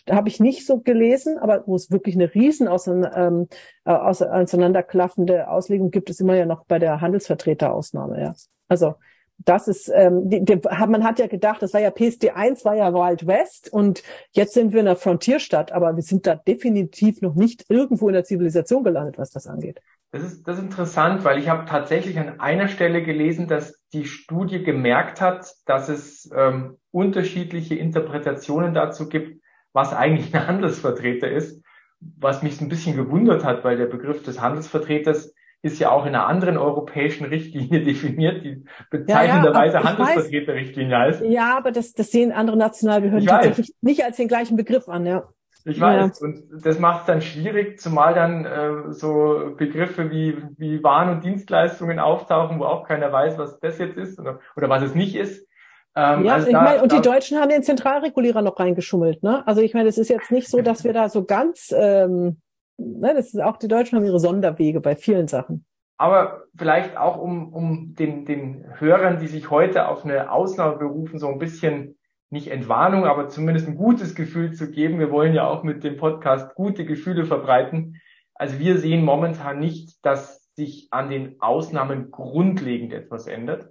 habe ich nicht so gelesen, aber wo es wirklich eine riesen auseinander, ähm, auseinanderklaffende Auslegung gibt, ist immer ja noch bei der Handelsvertreterausnahme. Ja. Also das ist, ähm, die, die, man hat ja gedacht, das war ja P S D eins, war ja Wild West und jetzt sind wir in der Frontierstadt, aber wir sind da definitiv noch nicht irgendwo in der Zivilisation gelandet, was das angeht. Das ist, das ist interessant, weil ich habe tatsächlich an einer Stelle gelesen, dass die Studie gemerkt hat, dass es ähm, unterschiedliche Interpretationen dazu gibt, was eigentlich ein Handelsvertreter ist, was mich ein bisschen gewundert hat, weil der Begriff des Handelsvertreters ist ja auch in einer anderen europäischen Richtlinie definiert, die bezeichnenderweise ja, ja, Handelsvertreterrichtlinie heißt. Ja, aber das, das sehen andere Nationalbehörden ich tatsächlich weiß. nicht als den gleichen Begriff an. Ja. Ich weiß, ja. Und das macht es dann schwierig, zumal dann äh, so Begriffe wie, wie Waren und Dienstleistungen auftauchen, wo auch keiner weiß, was das jetzt ist oder, oder was es nicht ist. Ähm, ja, also ich da, meine, und da, die Deutschen haben den Zentralregulierer noch reingeschummelt, ne? Also ich meine, es ist jetzt nicht so, dass wir da so ganz, ähm, ne, das ist auch, die Deutschen haben ihre Sonderwege bei vielen Sachen. Aber vielleicht auch, um, um den, den Hörern, die sich heute auf eine Ausnahme berufen, so ein bisschen, nicht Entwarnung, aber zumindest ein gutes Gefühl zu geben. Wir wollen ja auch mit dem Podcast gute Gefühle verbreiten. Also wir sehen momentan nicht, dass sich an den Ausnahmen grundlegend etwas ändert,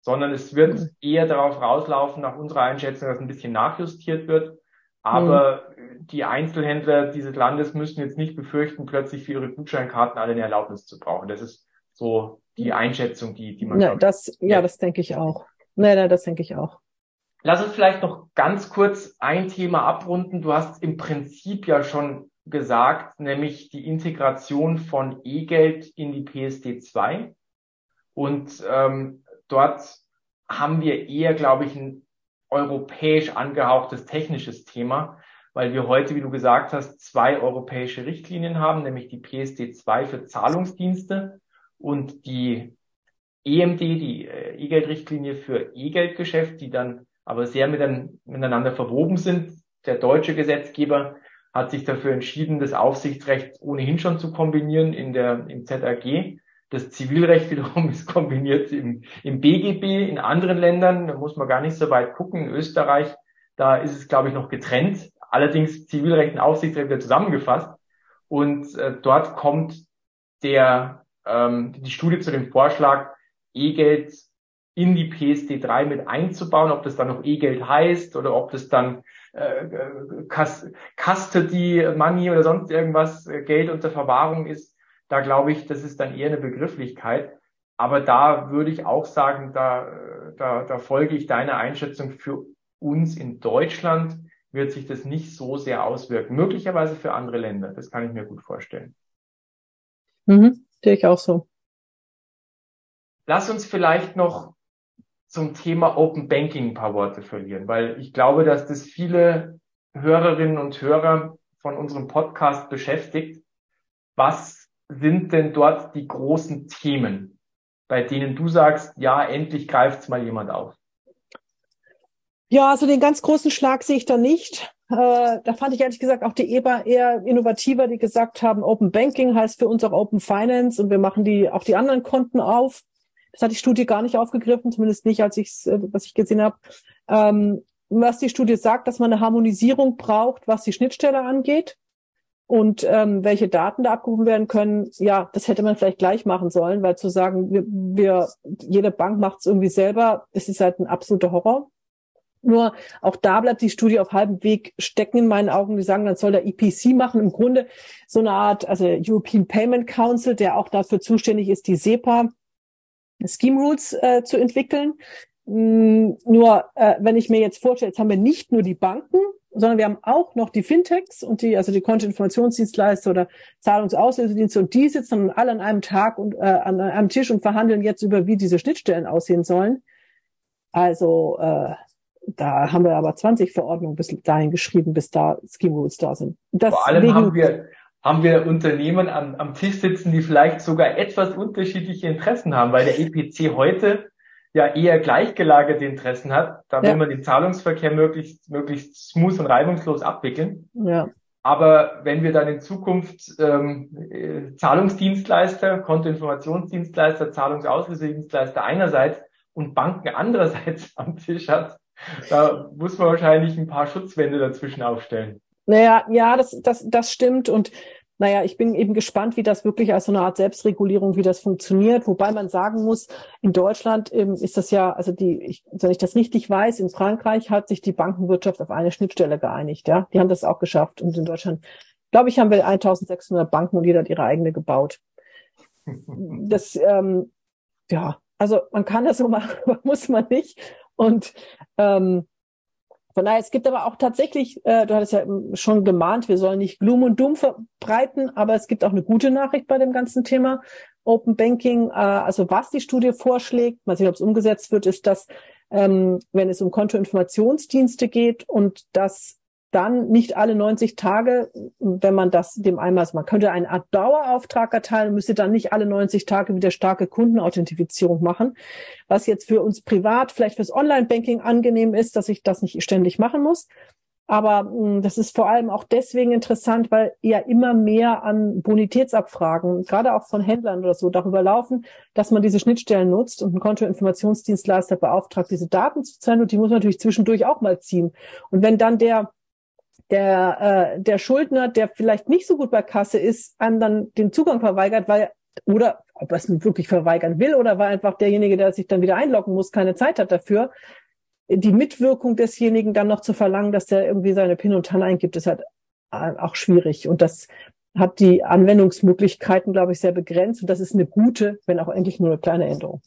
sondern es wird eher darauf rauslaufen, nach unserer Einschätzung, dass ein bisschen nachjustiert wird. Aber mhm. die Einzelhändler dieses Landes müssen jetzt nicht befürchten, plötzlich für ihre Gutscheinkarten alle eine Erlaubnis zu brauchen. Das ist so die Einschätzung, die, die man ja, das, ja, ja, das denke ich auch. Nein, nein, das denke ich auch. Lass uns vielleicht noch ganz kurz ein Thema abrunden. Du hast im Prinzip ja schon gesagt, nämlich die Integration von E-Geld in die P S D zwei. Und ähm, dort haben wir eher, glaube ich, ein europäisch angehauchtes technisches Thema, weil wir heute, wie du gesagt hast, zwei europäische Richtlinien haben, nämlich die P S D zwei für Zahlungsdienste und die E M D, die E-Geld-Richtlinie für E-Geldgeschäft, die dann aber sehr miteinander verwoben sind. Der deutsche Gesetzgeber hat sich dafür entschieden, das Aufsichtsrecht ohnehin schon zu kombinieren in der, im Z A G. Das Zivilrecht wiederum ist kombiniert im, im B G B, in anderen Ländern. Da muss man gar nicht so weit gucken. In Österreich, da ist es, glaube ich, noch getrennt. Allerdings Zivilrecht und Aufsichtsrecht wird zusammengefasst. Und äh, dort kommt der, ähm, die Studie zu dem Vorschlag, E-Geld in die P S D drei mit einzubauen, ob das dann noch E-Geld heißt oder ob das dann äh, Custody Money oder sonst irgendwas, äh, Geld unter Verwahrung ist. Da glaube ich, das ist dann eher eine Begrifflichkeit. Aber da würde ich auch sagen, da, da, da folge ich deiner Einschätzung. Für uns in Deutschland wird sich das nicht so sehr auswirken. Möglicherweise für andere Länder. Das kann ich mir gut vorstellen. Mhm, sehe ich auch so. Lass uns vielleicht noch zum Thema Open Banking ein paar Worte verlieren, weil ich glaube, dass das viele Hörerinnen und Hörer von unserem Podcast beschäftigt. Was sind denn dort die großen Themen, bei denen du sagst, ja, endlich greift's mal jemand auf? Ja, also den ganz großen Schlag sehe ich da nicht. Äh, da fand ich ehrlich gesagt auch die E B A eher innovativer, die gesagt haben, Open Banking heißt für uns auch Open Finance und wir machen die auch die anderen Konten auf. Das hat die Studie gar nicht aufgegriffen, zumindest nicht, als ich was ich gesehen habe. Ähm, was die Studie sagt, dass man eine Harmonisierung braucht, was die Schnittstelle angeht. Und ähm, welche Daten da abgerufen werden können, ja, das hätte man vielleicht gleich machen sollen, weil zu sagen, wir, wir jede Bank macht es irgendwie selber, das ist halt ein absoluter Horror. Nur auch da bleibt die Studie auf halbem Weg stecken in meinen Augen. Die sagen, dann soll der E P C machen, im Grunde so eine Art, also European Payment Council, der auch dafür zuständig ist, die SEPA Scheme Rules äh, zu entwickeln. Mm, nur äh, wenn ich mir jetzt vorstelle, jetzt haben wir nicht nur die Banken, sondern wir haben auch noch die Fintechs und die, also die Kontoinformationsdienstleister oder Zahlungsauslösedienste, und die sitzen dann alle an einem Tag und äh, an einem Tisch und verhandeln jetzt über, wie diese Schnittstellen aussehen sollen. Also äh, da haben wir aber zwanzig Verordnungen bis dahin geschrieben, bis da Scheme Rules da sind. Das Vor allem wegen, haben wir haben wir Unternehmen am, am Tisch sitzen, die vielleicht sogar etwas unterschiedliche Interessen haben, weil der E P C heute ja eher gleichgelagerte Interessen hat. Da will ja. man den Zahlungsverkehr möglichst, möglichst smooth und reibungslos abwickeln. Ja. Aber wenn wir dann in Zukunft ähm, Zahlungsdienstleister, Kontoinformationsdienstleister, Zahlungsauslösedienstleister einerseits und Banken andererseits am Tisch hat, da muss man wahrscheinlich ein paar Schutzwände dazwischen aufstellen. Naja, ja, das, das, das stimmt. Und naja, ich bin eben gespannt, wie das wirklich als so eine Art Selbstregulierung, wie das funktioniert. Wobei man sagen muss, in Deutschland ähm, ist das ja, also die, ich, wenn ich das richtig weiß, in Frankreich hat sich die Bankenwirtschaft auf eine Schnittstelle geeinigt. Ja, die haben das auch geschafft. Und in Deutschland, glaube ich, haben wir eintausendsechshundert Banken und jeder hat ihre eigene gebaut. Das, ähm, ja, also man kann das so machen, aber muss man nicht. Und ähm, Von daher, es gibt aber auch tatsächlich, äh, du hattest ja schon gemahnt, wir sollen nicht Gloom und Doom verbreiten, aber es gibt auch eine gute Nachricht bei dem ganzen Thema Open Banking. Äh, also was die Studie vorschlägt, mal sehen, ob es umgesetzt wird, ist, dass ähm, wenn es um Kontoinformationsdienste geht und dass dann nicht alle neunzig Tage, wenn man das dem einmal, also man könnte eine Art Dauerauftrag erteilen, müsste dann nicht alle neunzig Tage wieder starke Kundenauthentifizierung machen, was jetzt für uns privat, vielleicht fürs Online-Banking angenehm ist, dass ich das nicht ständig machen muss. Aber mh, das ist vor allem auch deswegen interessant, weil ja immer mehr an Bonitätsabfragen, gerade auch von Händlern oder so, darüber laufen, dass man diese Schnittstellen nutzt und ein Kontoinformationsdienstleister beauftragt, diese Daten zu zahlen, und die muss man natürlich zwischendurch auch mal ziehen. Und wenn dann der der äh, der Schuldner, der vielleicht nicht so gut bei Kasse ist, einem dann den Zugang verweigert, weil oder ob er es wirklich verweigern will oder weil einfach derjenige, der sich dann wieder einloggen muss, keine Zeit hat dafür, die Mitwirkung desjenigen dann noch zu verlangen, dass der irgendwie seine PIN und T A N eingibt, ist halt auch schwierig. Und das hat die Anwendungsmöglichkeiten, glaube ich, sehr begrenzt. Und das ist eine gute, wenn auch endlich nur eine kleine Änderung.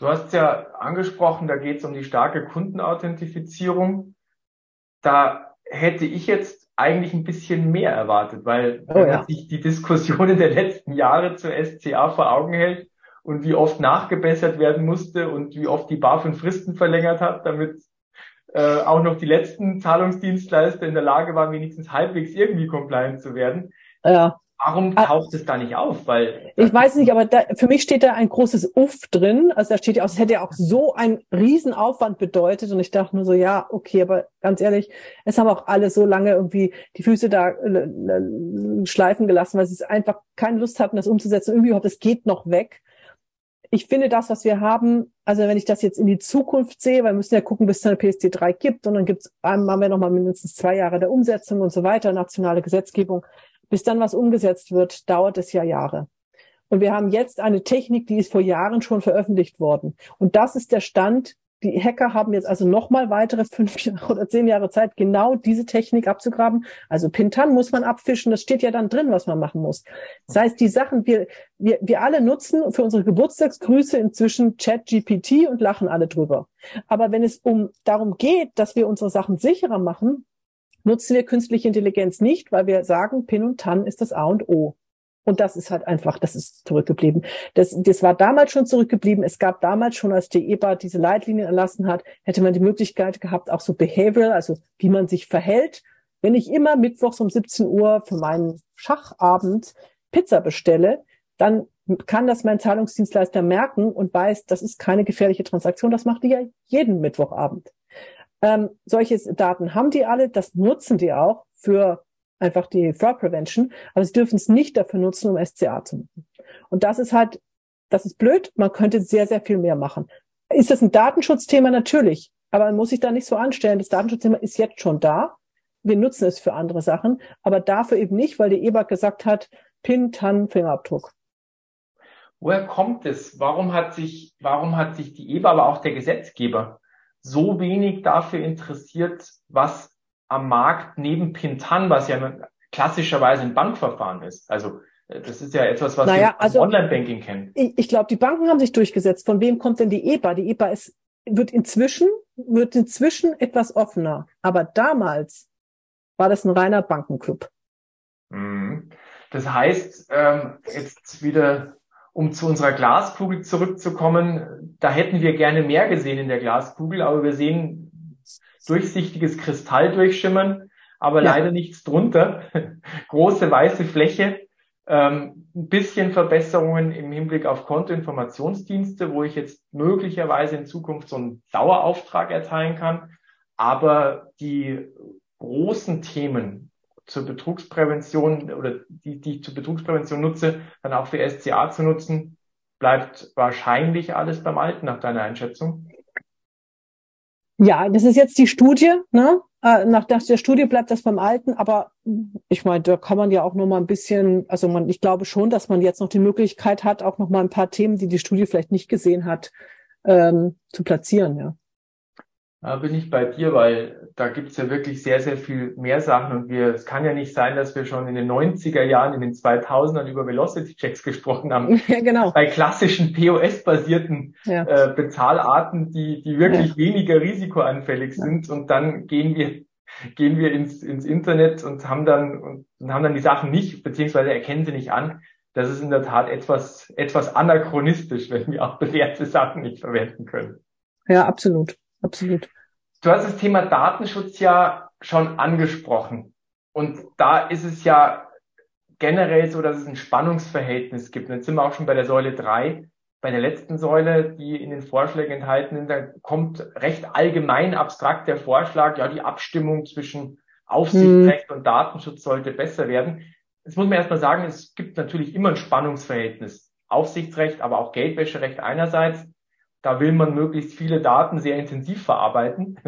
Du hast ja angesprochen, da geht es um die starke Kundenauthentifizierung. Da hätte ich jetzt eigentlich ein bisschen mehr erwartet, weil oh, wenn man ja. sich die Diskussionen der letzten Jahre zur S C A vor Augen hält und wie oft nachgebessert werden musste und wie oft die BaFin Fristen verlängert hat, damit äh, auch noch die letzten Zahlungsdienstleister in der Lage waren, wenigstens halbwegs irgendwie compliant zu werden. Ja. Warum taucht es da nicht auf? Weil ich weiß nicht, aber da, für mich steht da ein großes Uff drin. Also da steht ja auch, es hätte ja auch so einen Riesenaufwand bedeutet. Und ich dachte nur so, ja, okay, aber ganz ehrlich, es haben auch alle so lange irgendwie die Füße da äh, schleifen gelassen, weil sie einfach keine Lust hatten, das umzusetzen. Irgendwie überhaupt, das geht noch weg. Ich finde das, was wir haben, also wenn ich das jetzt in die Zukunft sehe, weil wir müssen ja gucken, bis es eine P S D drei gibt und dann gibt's, haben wir nochmal mindestens zwei Jahre der Umsetzung und so weiter, nationale Gesetzgebung. Bis dann was umgesetzt wird, dauert es ja Jahre. Und wir haben jetzt eine Technik, die ist vor Jahren schon veröffentlicht worden. Und das ist der Stand. Die Hacker haben jetzt also nochmal weitere fünf oder zehn Jahre Zeit, genau diese Technik abzugraben. Also Pintan muss man abfischen. Das steht ja dann drin, was man machen muss. Das heißt, die Sachen, wir, wir, wir alle nutzen für unsere Geburtstagsgrüße inzwischen ChatGPT und lachen alle drüber. Aber wenn es um darum geht, dass wir unsere Sachen sicherer machen, nutzen wir künstliche Intelligenz nicht, weil wir sagen, Pin und Tan ist das A und O. Und das ist halt einfach, das ist zurückgeblieben. Das, das war damals schon zurückgeblieben. Es gab damals schon, als die E B A diese Leitlinien erlassen hat, hätte man die Möglichkeit gehabt, auch so Behavioral, also wie man sich verhält. Wenn ich immer mittwochs um siebzehn Uhr für meinen Schachabend Pizza bestelle, dann kann das mein Zahlungsdienstleister merken und weiß, das ist keine gefährliche Transaktion. Das macht die ja jeden Mittwochabend. Ähm, solche Daten haben die alle, das nutzen die auch für einfach die Fraud Prevention, aber sie dürfen es nicht dafür nutzen, um S C A zu machen. Und das ist halt, das ist blöd, man könnte sehr, sehr viel mehr machen. Ist das ein Datenschutzthema? Natürlich, aber man muss sich da nicht so anstellen, das Datenschutzthema ist jetzt schon da, wir nutzen es für andere Sachen, aber dafür eben nicht, weil die E B A gesagt hat, Pin, Tan, Fingerabdruck. Woher kommt es? Warum hat sich, warum hat sich die E B A, aber auch der Gesetzgeber so wenig dafür interessiert, was am Markt neben Pintan, was ja klassischerweise ein Bankverfahren ist. Also das ist ja etwas, was naja, wir also, im Online-Banking kennen. Ich, ich glaube, die Banken haben sich durchgesetzt. Von wem kommt denn die E B A? Die E B A ist, wird inzwischen wird inzwischen etwas offener. Aber damals war das ein reiner Bankenclub. Das heißt, ähm, jetzt wieder... Um zu unserer Glaskugel zurückzukommen, da hätten wir gerne mehr gesehen in der Glaskugel, aber wir sehen durchsichtiges Kristall durchschimmern, aber ja. leider nichts drunter. Große weiße Fläche, ähm, ein bisschen Verbesserungen im Hinblick auf Kontoinformationsdienste, wo ich jetzt möglicherweise in Zukunft so einen Dauerauftrag erteilen kann, aber die großen Themen zur Betrugsprävention oder die, die ich zur Betrugsprävention nutze, dann auch für S C A zu nutzen, bleibt wahrscheinlich alles beim Alten nach deiner Einschätzung. Ja, das ist jetzt die Studie, ne? Nach der Studie bleibt das beim Alten, aber ich meine, da kann man ja auch noch mal ein bisschen, also man, ich glaube schon, dass man jetzt noch die Möglichkeit hat, auch noch mal ein paar Themen, die die Studie vielleicht nicht gesehen hat, ähm, zu platzieren, ja. Da bin ich bei dir, weil da gibt's ja wirklich sehr, sehr viel mehr Sachen und wir, es kann ja nicht sein, dass wir schon in den neunziger Jahren, in den zweitausendern über Velocity-Checks gesprochen haben. Ja, genau. Bei klassischen P O S-basierten ja. äh, Bezahlarten, die, die wirklich ja. weniger risikoanfällig ja. sind und dann gehen wir, gehen wir ins, ins Internet und haben dann, und, und haben dann die Sachen nicht, beziehungsweise erkennen sie nicht an. Das ist in der Tat etwas, etwas anachronistisch, wenn wir auch bewährte Sachen nicht verwenden können. Ja, absolut. Absolut. Du hast das Thema Datenschutz ja schon angesprochen. Und da ist es ja generell so, dass es ein Spannungsverhältnis gibt. Und jetzt sind wir auch schon bei der Säule drei. Bei der letzten Säule, die in den Vorschlägen enthalten ist, da kommt recht allgemein abstrakt der Vorschlag, ja, die Abstimmung zwischen Aufsichtsrecht hm. und Datenschutz sollte besser werden. Jetzt muss man erstmal sagen, es gibt natürlich immer ein Spannungsverhältnis. Aufsichtsrecht, aber auch Geldwäscherecht einerseits. Da will man möglichst viele Daten sehr intensiv verarbeiten.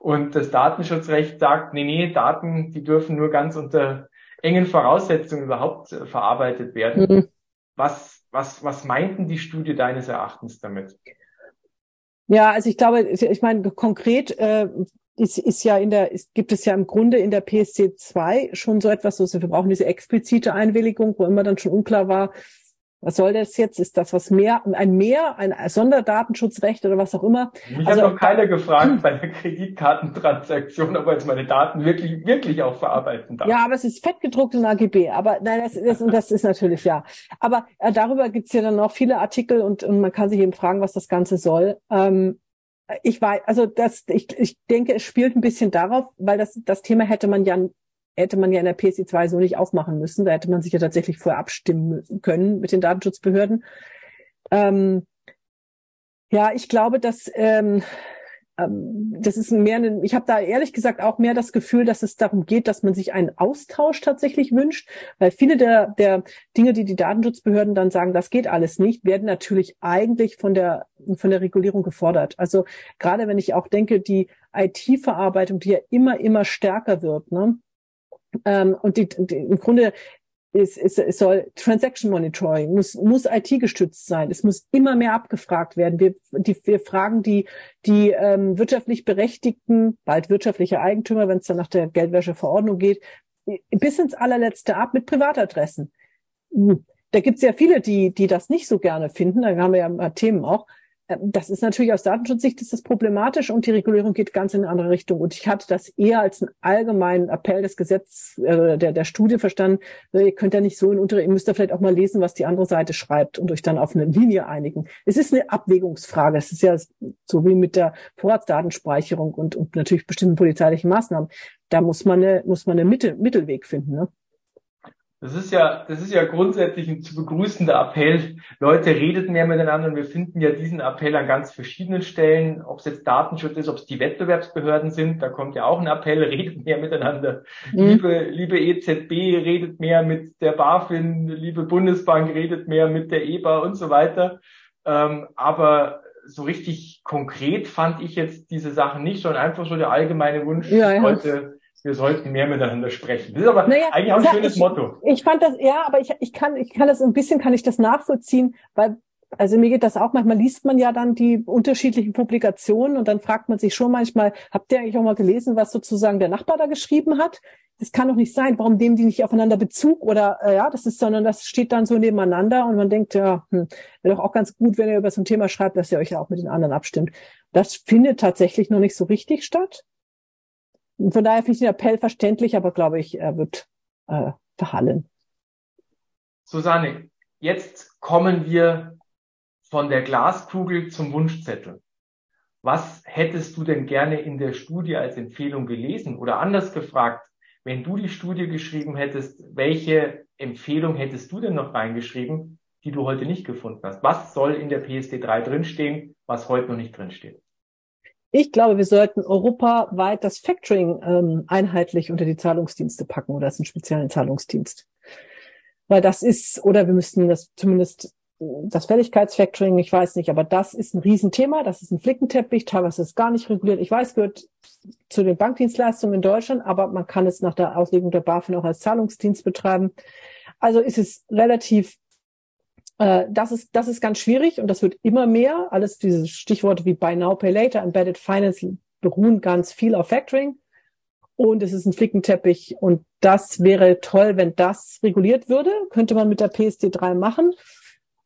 Und das Datenschutzrecht sagt, nee, nee, Daten, die dürfen nur ganz unter engen Voraussetzungen überhaupt verarbeitet werden. Mhm. Was, was, was meinten die Studie deines Erachtens damit? Ja, also ich glaube, ich meine, konkret äh, ist, ist ja in der, ist, gibt es ja im Grunde in der P S D zwei schon so etwas, so wir brauchen diese explizite Einwilligung, wo immer dann schon unklar war, Was soll das jetzt? Ist das was mehr, ein Mehr, ein Sonderdatenschutzrecht oder was auch immer? Mich also, hat noch keiner gefragt bei der Kreditkartentransaktion, ob er jetzt meine Daten wirklich, wirklich auch verarbeiten darf. Ja, aber es ist fett gedruckt in A G B. Aber nein, das, das, und das ist natürlich, ja. Aber äh, darüber gibt's ja dann auch viele Artikel und, und man kann sich eben fragen, was das Ganze soll. Ähm, ich weiß, also das, ich, ich denke, es spielt ein bisschen darauf, weil das, das Thema hätte man ja hätte man ja in der P S I zwei so nicht aufmachen müssen. Da hätte man sich ja tatsächlich vorher abstimmen können mit den Datenschutzbehörden. Ähm, ja, ich glaube, dass ähm, ähm, das ist mehr eine, ich habe da ehrlich gesagt auch mehr das Gefühl, dass es darum geht, dass man sich einen Austausch tatsächlich wünscht, weil viele der, der Dinge, die die Datenschutzbehörden dann sagen, das geht alles nicht, werden natürlich eigentlich von der von der Regulierung gefordert. Also gerade wenn ich auch denke, die I T-Verarbeitung, die ja immer, immer stärker wird, ne? Ähm, und die, die, im Grunde ist, ist, es soll Transaction Monitoring, muss, muss I T-gestützt sein. Es muss immer mehr abgefragt werden. Wir, die, wir fragen die, die ähm, wirtschaftlich Berechtigten, bald wirtschaftliche Eigentümer, wenn es dann nach der Geldwäscheverordnung geht, bis ins allerletzte ab mit Privatadressen. Da gibt es ja viele, die, die das nicht so gerne finden. Da haben wir ja mal Themen auch. Das ist natürlich aus Datenschutzsicht ist das problematisch und die Regulierung geht ganz in eine andere Richtung. Und ich hatte das eher als einen allgemeinen Appell des Gesetzes, äh, der, der Studie verstanden. Ihr könnt ja nicht so in unter, ihr müsst da vielleicht auch mal lesen, was die andere Seite schreibt und euch dann auf eine Linie einigen. Es ist eine Abwägungsfrage. Es ist ja so wie mit der Vorratsdatenspeicherung und, und natürlich bestimmten polizeilichen Maßnahmen. Da muss man eine, muss man einen Mittel, Mittelweg finden, ne? Das ist ja, das ist ja grundsätzlich ein zu begrüßender Appell. Leute, redet mehr miteinander und wir finden ja diesen Appell an ganz verschiedenen Stellen, ob es jetzt Datenschutz ist, ob es die Wettbewerbsbehörden sind, da kommt ja auch ein Appell, redet mehr miteinander. Mhm. Liebe, liebe E Z B, redet mehr mit der BaFin, liebe Bundesbank, redet mehr mit der E B A und so weiter. Ähm, aber so richtig konkret fand ich jetzt diese Sachen nicht, sondern einfach so der allgemeine Wunsch, ja, ja. Heute wir sollten mehr miteinander sprechen. Das ist aber naja, eigentlich auch ein schönes ich, Motto. Ich fand das, ja, aber ich, ich kann, ich kann das ein bisschen, kann ich das nachvollziehen, weil, also mir geht das auch, manchmal liest man ja dann die unterschiedlichen Publikationen und dann fragt man sich schon manchmal, habt ihr eigentlich auch mal gelesen, was sozusagen der Nachbar da geschrieben hat? Das kann doch nicht sein. Warum nehmen die nicht aufeinander Bezug oder, äh, ja, das ist, sondern das steht dann so nebeneinander und man denkt, ja, hm, wäre doch auch ganz gut, wenn ihr über so ein Thema schreibt, dass ihr euch ja auch mit den anderen abstimmt. Das findet tatsächlich noch nicht so richtig statt. Von daher finde ich den Appell verständlich, aber glaube ich, er wird äh, verhallen. Susanne, jetzt kommen wir von der Glaskugel zum Wunschzettel. Was hättest du denn gerne in der Studie als Empfehlung gelesen? Oder anders gefragt, wenn du die Studie geschrieben hättest, welche Empfehlung hättest du denn noch reingeschrieben, die du heute nicht gefunden hast? Was soll in der P S D drei drinstehen, was heute noch nicht drinsteht? Ich glaube, wir sollten europaweit das Factoring ähm, einheitlich unter die Zahlungsdienste packen oder als einen speziellen Zahlungsdienst. Weil das ist, oder wir müssten das zumindest, das Fälligkeitsfactoring, ich weiß nicht, aber das ist ein Riesenthema, das ist ein Flickenteppich, teilweise ist es gar nicht reguliert. Ich weiß, gehört zu den Bankdienstleistungen in Deutschland, aber man kann es nach der Auslegung der BaFin auch als Zahlungsdienst betreiben. Also ist es relativ Das ist, das ist ganz schwierig und das wird immer mehr. Alles diese Stichworte wie Buy Now, Pay Later, Embedded Finance beruhen ganz viel auf Factoring. Und es ist ein Flickenteppich und das wäre toll, wenn das reguliert würde. Könnte man mit der P S D drei machen.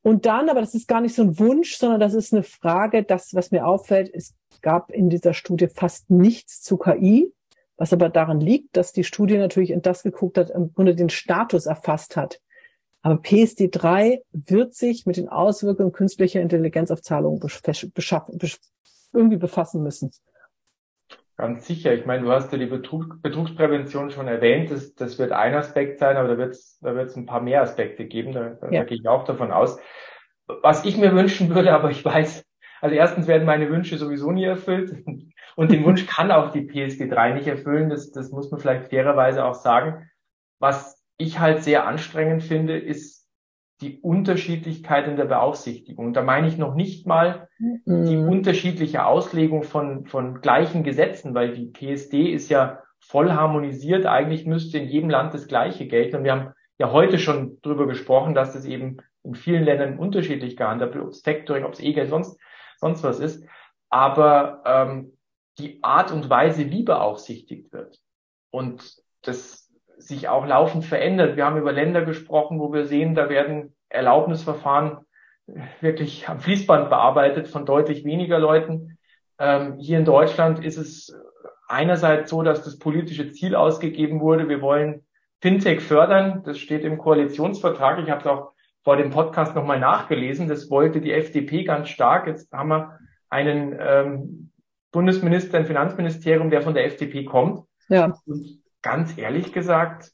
Und dann, aber das ist gar nicht so ein Wunsch, sondern das ist eine Frage, das, was mir auffällt, es gab in dieser Studie fast nichts zu K I, was aber daran liegt, dass die Studie natürlich in das geguckt hat, im Grunde den Status erfasst hat. Aber P S D drei wird sich mit den Auswirkungen künstlicher Intelligenz auf Zahlungen irgendwie befassen müssen. Ganz sicher. Ich meine, du hast ja die Betrug, Betrugsprävention schon erwähnt. Das, das wird ein Aspekt sein, aber da wird es da wird's ein paar mehr Aspekte geben. Da, da, ja. da gehe ich auch davon aus. Was ich mir wünschen würde, aber ich weiß, also erstens werden meine Wünsche sowieso nie erfüllt. Und den Wunsch kann auch die P S D drei nicht erfüllen. Das, das muss man vielleicht fairerweise auch sagen. Was ich halt sehr anstrengend finde, ist die Unterschiedlichkeit in der Beaufsichtigung. Und da meine ich noch nicht mal mhm. die unterschiedliche Auslegung von, von gleichen Gesetzen, weil die P S D ist ja voll harmonisiert. Eigentlich müsste in jedem Land das Gleiche gelten. Und wir haben ja heute schon drüber gesprochen, dass das eben in vielen Ländern unterschiedlich gehandhabt wird, ob es Factoring, ob es E-Geld, sonst, sonst was ist. Aber ähm, die Art und Weise, wie beaufsichtigt wird und das sich auch laufend verändert. Wir haben über Länder gesprochen, wo wir sehen, da werden Erlaubnisverfahren wirklich am Fließband bearbeitet von deutlich weniger Leuten. Ähm, hier in Deutschland ist es einerseits so, dass das politische Ziel ausgegeben wurde, wir wollen Fintech fördern. Das steht im Koalitionsvertrag. Ich habe es auch vor dem Podcast nochmal nachgelesen. Das wollte die F D P ganz stark. Jetzt haben wir einen ähm, Bundesminister im Finanzministerium, der von der F D P kommt. Ja. Und ganz ehrlich gesagt,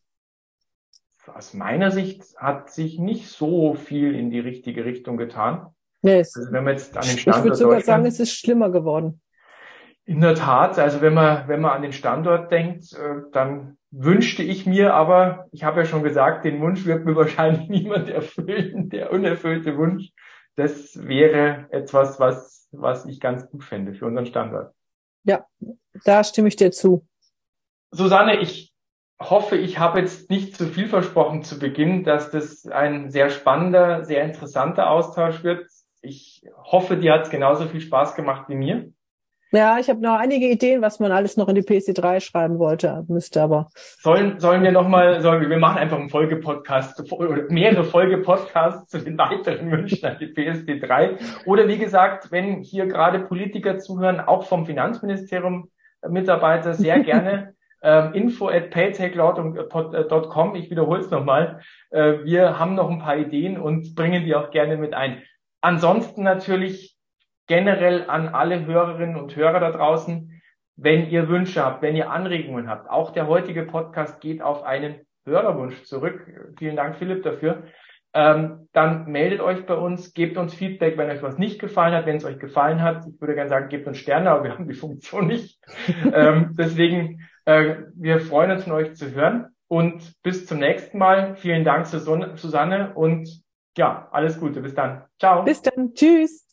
aus meiner Sicht hat sich nicht so viel in die richtige Richtung getan. Yes. Also wenn man jetzt an den Standort ich würde sogar sagen, es ist schlimmer geworden. In der Tat, also wenn man wenn man an den Standort denkt, dann wünschte ich mir aber, ich habe ja schon gesagt, den Wunsch wird mir wahrscheinlich niemand erfüllen, der unerfüllte Wunsch. Das wäre etwas, was was ich ganz gut fände für unseren Standort. Ja, da stimme ich dir zu. Susanne, ich hoffe, ich habe jetzt nicht zu viel versprochen zu Beginn, dass das ein sehr spannender, sehr interessanter Austausch wird. Ich hoffe, dir hat es genauso viel Spaß gemacht wie mir. Ja, ich habe noch einige Ideen, was man alles noch in die P S D drei schreiben wollte, müsste aber. Sollen, sollen wir nochmal, sollen wir, wir machen einfach einen Folgepodcast, mehrere Folgepodcasts zu den weiteren Wünschen an die P S D drei. Oder wie gesagt, wenn hier gerade Politiker zuhören, auch vom Finanzministerium Mitarbeiter, sehr gerne. info at paytech law dot com. Ich wiederhole es nochmal. Wir haben noch ein paar Ideen und bringen die auch gerne mit ein. Ansonsten natürlich generell an alle Hörerinnen und Hörer da draußen, wenn ihr Wünsche habt, wenn ihr Anregungen habt. Auch der heutige Podcast geht auf einen Hörerwunsch zurück. Vielen Dank, Philipp, dafür. Dann meldet euch bei uns, gebt uns Feedback, wenn euch was nicht gefallen hat, wenn es euch gefallen hat. Ich würde gerne sagen, gebt uns Sterne, aber wir haben die Funktion nicht. Deswegen wir freuen uns, von euch zu hören und bis zum nächsten Mal. Vielen Dank, Susanne, und ja, alles Gute. Bis dann. Ciao. Bis dann. Tschüss.